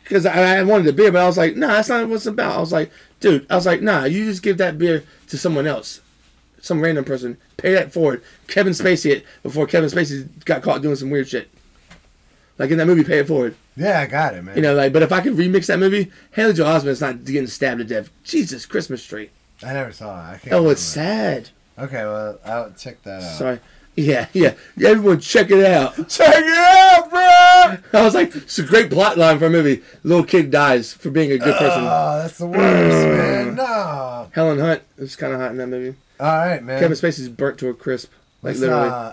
because I wanted the beer, but I was like, nah, that's not what it's about. I was like. Dude, I was like, nah, you just give that beer to someone else. Some random person. Pay that forward. Kevin Spacey it before Kevin Spacey got caught doing some weird shit. Like in that movie, Pay It Forward. Yeah, I got it, man. You know, like, but if I could remix that movie, Haley Joel Osment's not getting stabbed to death. Jesus, Christmas tree. I never saw it. I can't remember. It's sad. Okay, well, I'll check that out. Sorry. Yeah. Everyone check it out. Check it out, bro! I was like, it's a great plot line for a movie. Little kid dies for being a good person. Oh, that's the worst, man. No. Helen Hunt is kind of hot in that movie. All right, man. Kevin Spacey's burnt to a crisp. Like, literally.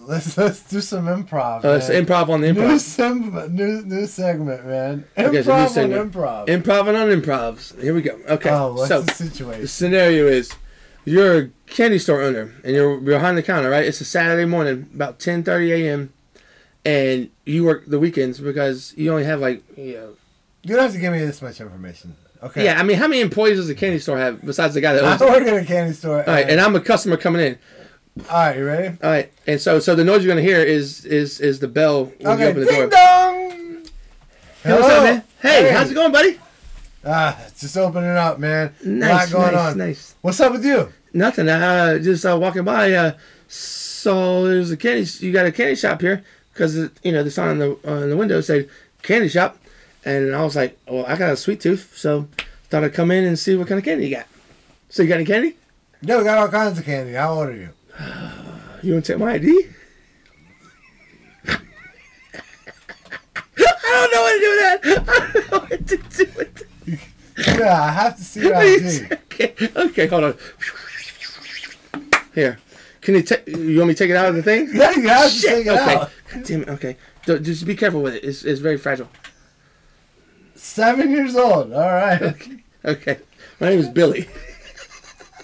Let's do some improv, man. Let's improv on the improv. New segment, man. Improv okay, so new segment. On improv. Improv and on improvs. Here we go. Okay. Oh, what's the situation? The scenario is... You're a candy store owner, and you're behind the counter, right? It's a Saturday morning, about 10:30 a.m., and you work the weekends because you only have, like, you know... You don't have to give me this much information, okay? Yeah, I mean, how many employees does a candy store have besides the guy that owns it? I work at a candy store. All right, and I'm a customer coming in. All right, you ready? All right, and so the noise you're going to hear is the bell when you open the door. Ding-dong! Hey, what's up, man? Hey, how's it going, buddy? Just opening up, man. Nice, a lot going on. Nice. What's up with you? Nothing. Just walking by. So there's a candy. You got a candy shop here because you know the sign on the window said candy shop, and I was like, well, I got a sweet tooth, so thought I'd come in and see what kind of candy you got. So you got any candy? No, I got all kinds of candy. I'll order you. You want to take my ID? I don't know what to do with that. I don't know what to do with that. Yeah, I have to see your ID. Okay, hold on. Here. Can you take? You want me to take it out of the thing? Yeah, you have to take it out. God damn it. Okay, just be careful with it. It's very fragile. 7 years old. All right. Okay. My name is Billy.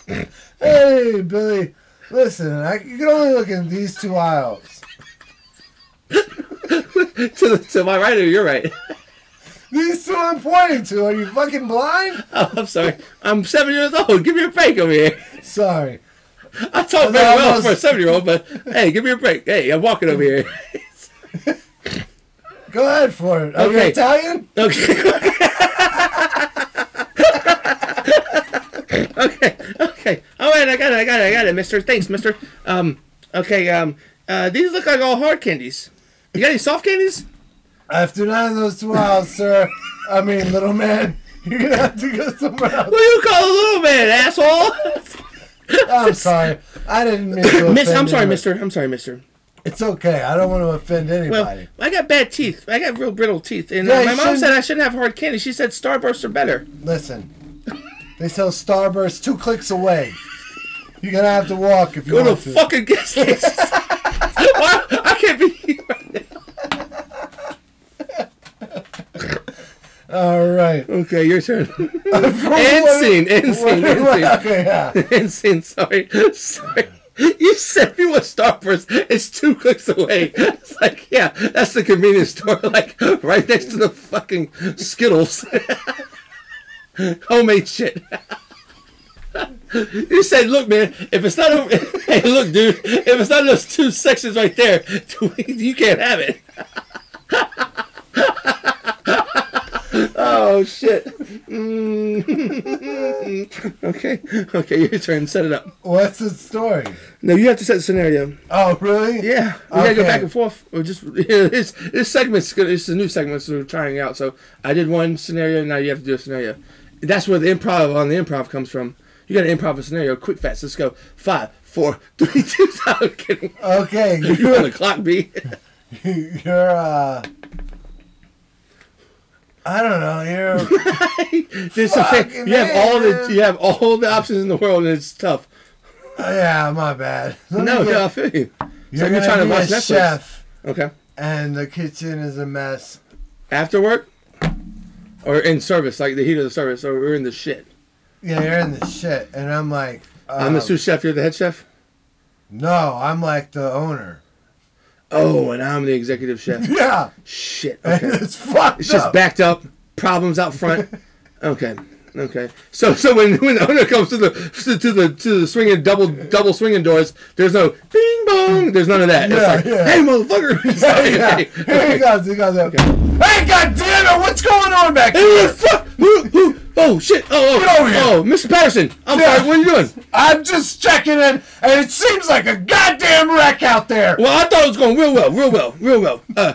Hey, Billy. Listen, you can only look in these two aisles. To my right or your right? These two I'm pointing to. Are you fucking blind? Oh, I'm sorry. I'm 7 years old. Give me a break over here. Sorry. I talk very well for a 7-year-old, but hey, give me a break. Hey, I'm walking over here. Go ahead for it. Are you Italian? Okay. Okay. All right, I got it, mister. Thanks, mister. These look like all hard candies. You got any soft candies? After 9 of those 2 hours, sir, I mean, little man, you're going to have to go somewhere else. What do you call a little man, asshole? I'm sorry. I didn't mean to offend I'm sorry, mister. It's okay. I don't want to offend anybody. Well, I got bad teeth. I got real brittle teeth. And my mom said I shouldn't have hard candy. She said Starbursts are better. Listen, they sell Starbursts 2 clicks away. You're going to have to walk if you want to. Go to fucking gas station. Why? I can't be here right now. All right. Okay, your turn. End scene. Okay, yeah. End scene, sorry. You said you want Starburst. It's 2 clicks away. It's like, yeah, that's the convenience store, like, right next to the fucking Skittles. Homemade shit. You said, look, man, if it's not over... Hey, look, dude, if it's not those 2 sections right there, you can't have it. Oh, shit. Mm. Okay, your turn. Set it up. What's the story? No, you have to set the scenario. Oh, really? Yeah. We gotta go back and forth. Or just this segment's good. It's a new segment, so we're trying out. So I did one scenario, now you have to do a scenario. That's where the improv on the improv comes from. You gotta improv a scenario. Quick, fast. Let's go. 5, 4, 3, 2. I'm kidding. Okay. You're on the clock, B. You're I don't know. You have all the options in the world, and it's tough. Yeah, my bad. No, I feel you. You're like trying to watch Netflix. Chef, okay. And the kitchen is a mess. After work, or in service, like the heat of the service, or we're in the shit. Yeah, you're in the shit, and I'm like, I'm the sous chef. You're the head chef. No, I'm like the owner. Oh, and I'm the executive chef. Yeah. Shit. Okay. It's fucked. It's just backed up. Problems out front. Okay. So when the owner comes to the swinging double swinging doors, there's no bing bong. There's none of that. Yeah, it's like, hey, motherfucker. Sorry, yeah. Here he goes. He goes. Okay. Hey, goddammit! What's going on back here? Who? Oh shit! Oh, get over here. Oh, Mr. Patterson. I'm sorry. What are you doing? I'm just checking in, and it seems like a goddamn wreck out there. Well, I thought it was going real well.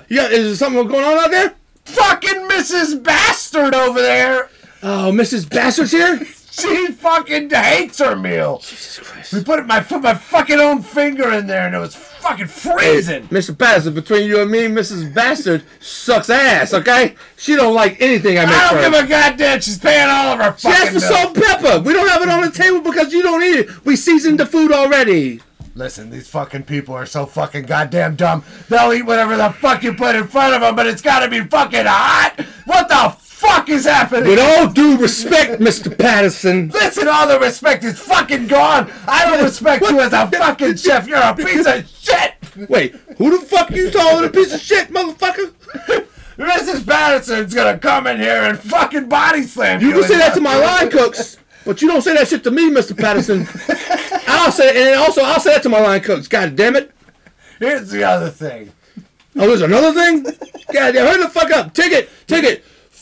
Yeah, is there something going on out there? Fucking Mrs. Bastard over there. Oh, Mrs. Bastard's here. She fucking hates her meal. Jesus Christ! We put my fucking own finger in there, and it was fucking freezing. Hey, Mr. Patterson, between you and me, Mrs. Bastard sucks ass. Okay, she don't like anything I make. I don't give a goddamn. She's paying all of her fucking. She asked for salt and pepper. We don't have it on the table because you don't eat it. We seasoned the food already. Listen, these fucking people are so fucking goddamn dumb. They'll eat whatever the fuck you put in front of them, but it's gotta be fucking hot. What the fuck? Fuck is happening? With all due respect, Mr. Patterson. Listen, all the respect is fucking gone. I don't respect you as a fucking chef. You're a piece of shit. Wait, who the fuck you calling a piece of shit, motherfucker? Mrs. Patterson's gonna come in here and fucking body slam you. You can say that to my line cooks, but you don't say that shit to me, Mr. Patterson. I'll say that to my line cooks. God damn it. Here's the other thing. Oh, there's another thing? God damn, hurry the fuck up. Ticket.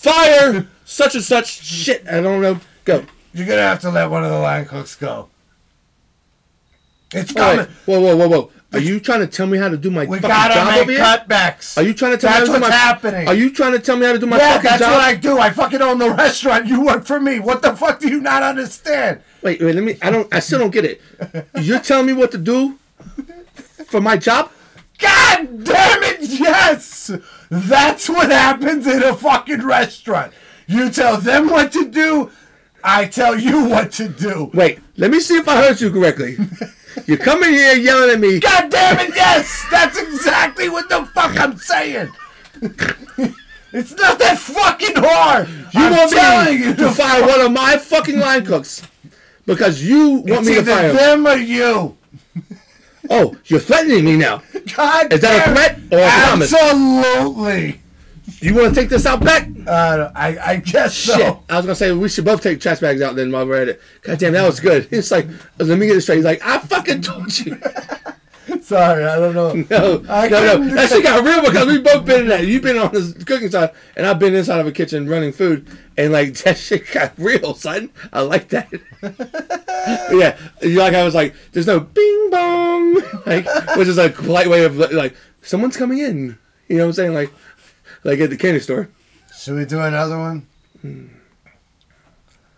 Fire! Such and such. Shit, I don't know. Go. You're going to have to let one of the line cooks go. It's coming. Right. Whoa. Are you trying to tell me how to do my fucking job over here? We gotta make cutbacks. Are you trying to tell me how to do my... That's what's happening. Are you trying to tell me how to do my fucking job? Yeah, that's what I do. I fucking own the restaurant. You work for me. What the fuck do you not understand? Wait, let me... I still don't get it. You're telling me what to do for my job? God damn it, yes! That's what happens in a fucking restaurant. You tell them what to do, I tell you what to do. Wait, let me see if I heard you correctly. You're coming here yelling at me. God damn it, yes! That's exactly what the fuck I'm saying. It's not that fucking hard. You want me to fire one of my fucking line cooks because you want me to fire him. It's either them or you. Oh, you're threatening me now. God, is that a threat or a promise? Absolutely. You want to take this out back? I guess so. Shit. I was going to say, we should both take trash bags out then while we're at it. God damn, that was good. It's like, let me get this straight. He's like, I fucking told you. Sorry, I don't know. No. That shit got real because we've both been in that. You've been on the cooking side, and I've been inside of a kitchen running food, and like that shit got real, son. I like that. Yeah, like I was like, there's no bing bong, like which is like a polite way of like someone's coming in. You know what I'm saying? Like at the candy store. Should we do another one?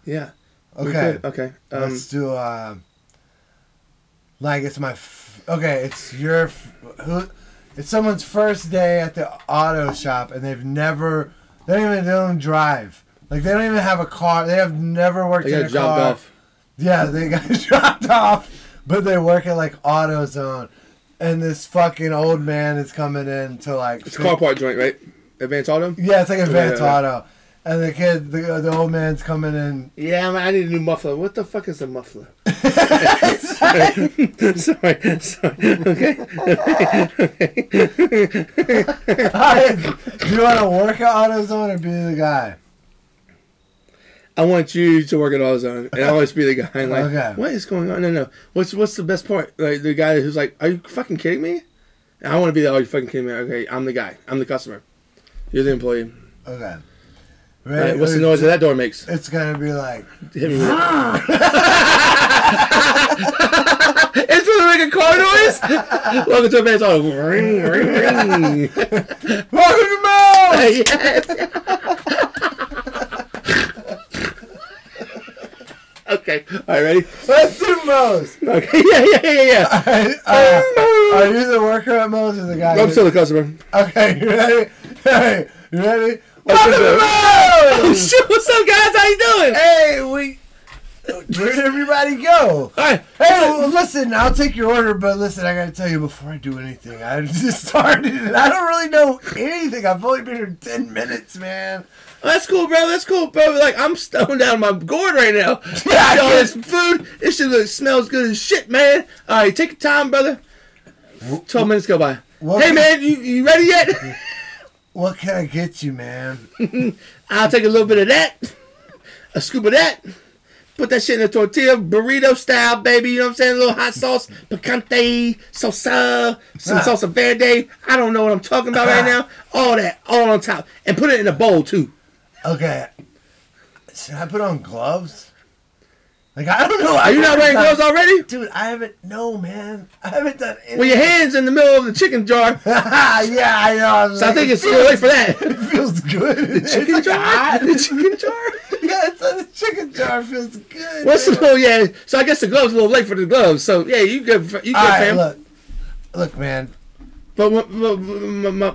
Yeah. Okay. Okay. Let's do. Like it's my. Okay, it's your... It's someone's first day at the auto shop, and they've never... They don't even drive. Like, they don't even have a car. They have never worked in a car. They got dropped off. Yeah, they got dropped off, but they work at, like, AutoZone. And this fucking old man is coming in to, like... It's a car part joint, right? Advance Auto? Yeah, it's like Advance Auto. And the kid, the old man's coming in. Yeah, man, I need a new muffler. What the fuck is a muffler? Sorry. Okay. Do you want to work at AutoZone or be the guy? I want you to work at AutoZone, and I always be the guy. And like, okay. What is going on? No. What's the best part? Like the guy who's like, "Are you fucking kidding me?" And I want to be the, "Are you fucking kidding me?" Okay, I'm the guy. I'm the customer. You're the employee. Okay. Right, what's the noise that door makes? It's gonna be like, hit me with it. It's gonna make a car noise. Welcome to Advance Auto. Ring, ring, ring. Welcome to Mouse. Yes. Okay. All right, ready? Let's do Moe's. Okay. Yeah. Right, are you the worker at Moe's or the guy? I'm still the customer. Okay. You ready? Hey, you ready? Welcome to Moe's! Oh shit, what's up guys, how you doing? Hey, where'd everybody go? Alright. Hey, listen, I'll take your order, but listen, I gotta tell you, before I do anything, I just started and I don't really know anything. I've only been here 10 minutes, man. Oh, that's cool, bro. Like, I'm stoned out of my gourd right now. Yeah, all this food, this shit smells good as shit, man. Alright, take your time, brother. 12 minutes go by. Hey man, you ready yet? What can I get you, man? I'll take a little bit of that, a scoop of that, put that shit in a tortilla, burrito style, baby, you know what I'm saying? A little hot sauce, picante, salsa, some salsa verde. I don't know what I'm talking about right now. All that, all on top. And put it in a bowl, too. Okay. Should I put on gloves? Like, I don't know. Are you not wearing gloves already? Dude, I haven't done anything. Well, your hand's in the middle of the chicken jar. Yeah, I know. I think it's too late for that. It feels good. The chicken jar? Yeah, it's the chicken jar feels good. So I guess the gloves are a little late for the gloves. So, yeah, you good, fam. Look, man. But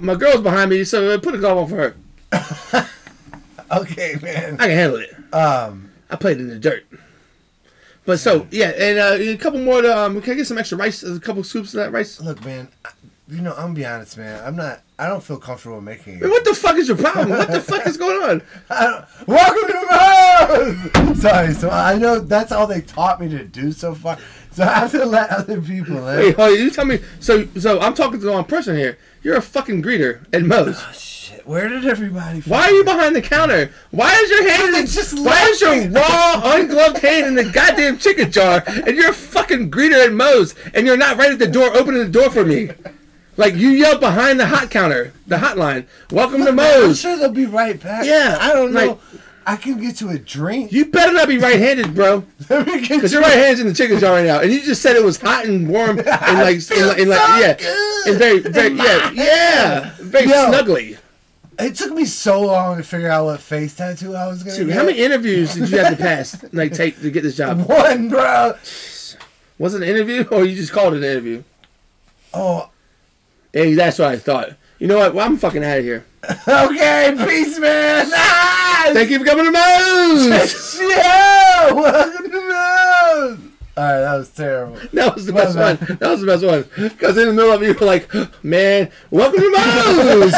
my girl's behind me, so put a glove on for her. Okay, man. I can handle it. I played in the dirt. But so, yeah, and a couple more. Can I get some extra rice? A couple scoops of that rice? Look, man, I'm going to be honest, man. I don't feel comfortable making it. Man, what the fuck is your problem? What the fuck is going on? Welcome to my house! Sorry, so I know that's all they taught me to do so far. So I have to let other people in. Wait, hold on, you tell me. So I'm talking to the wrong person here. You're a fucking greeter at Moe's. Oh, shit. Where did everybody... Why are you behind the counter? Why is your hand... Why is your raw, ungloved hand in the goddamn chicken jar? And you're a fucking greeter at Moe's. And you're not right at the door opening the door for me. Like, you yelled behind the hotline. Welcome to Moe's. I'm sure they'll be right back. Yeah. I don't know. I can get you a drink. You better not be right-handed, bro. Because your right hand's in the chicken jar right now, and you just said it was hot and warm and very snuggly. It took me so long to figure out what face tattoo I was gonna get. How many interviews did you have to pass, take to get this job? One, bro. Was it an interview, or you just called it an interview? Oh, hey, that's what I thought. You know what? Well, I'm fucking out of here. Okay, peace, man. Thank you for coming to Moe's. Yeah, welcome to Moe's. All right, that was terrible. That was the best one. That was the best one. Because in the middle of it, you were like, man, welcome to Moe's.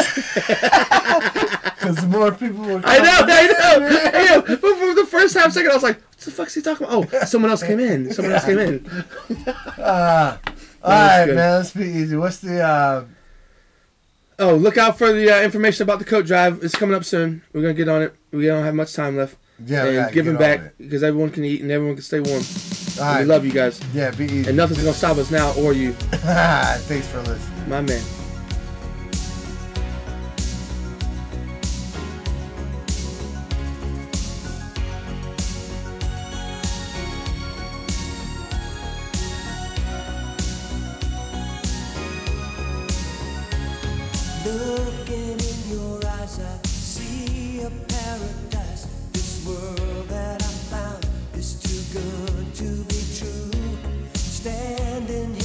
Because more people were coming. I know. But for the first half second, I was like, what the fuck's he talking about? Oh, someone else came in. All right, man, let's be easy. What's the... Oh, look out for the information about the coat drive. It's coming up soon. We're going to get on it. We don't have much time left. Yeah, and give them back because everyone can eat and everyone can stay warm. All right. We love you guys. Yeah, be easy. And nothing's going to stop us now or you. Thanks for listening. My man. Standing here.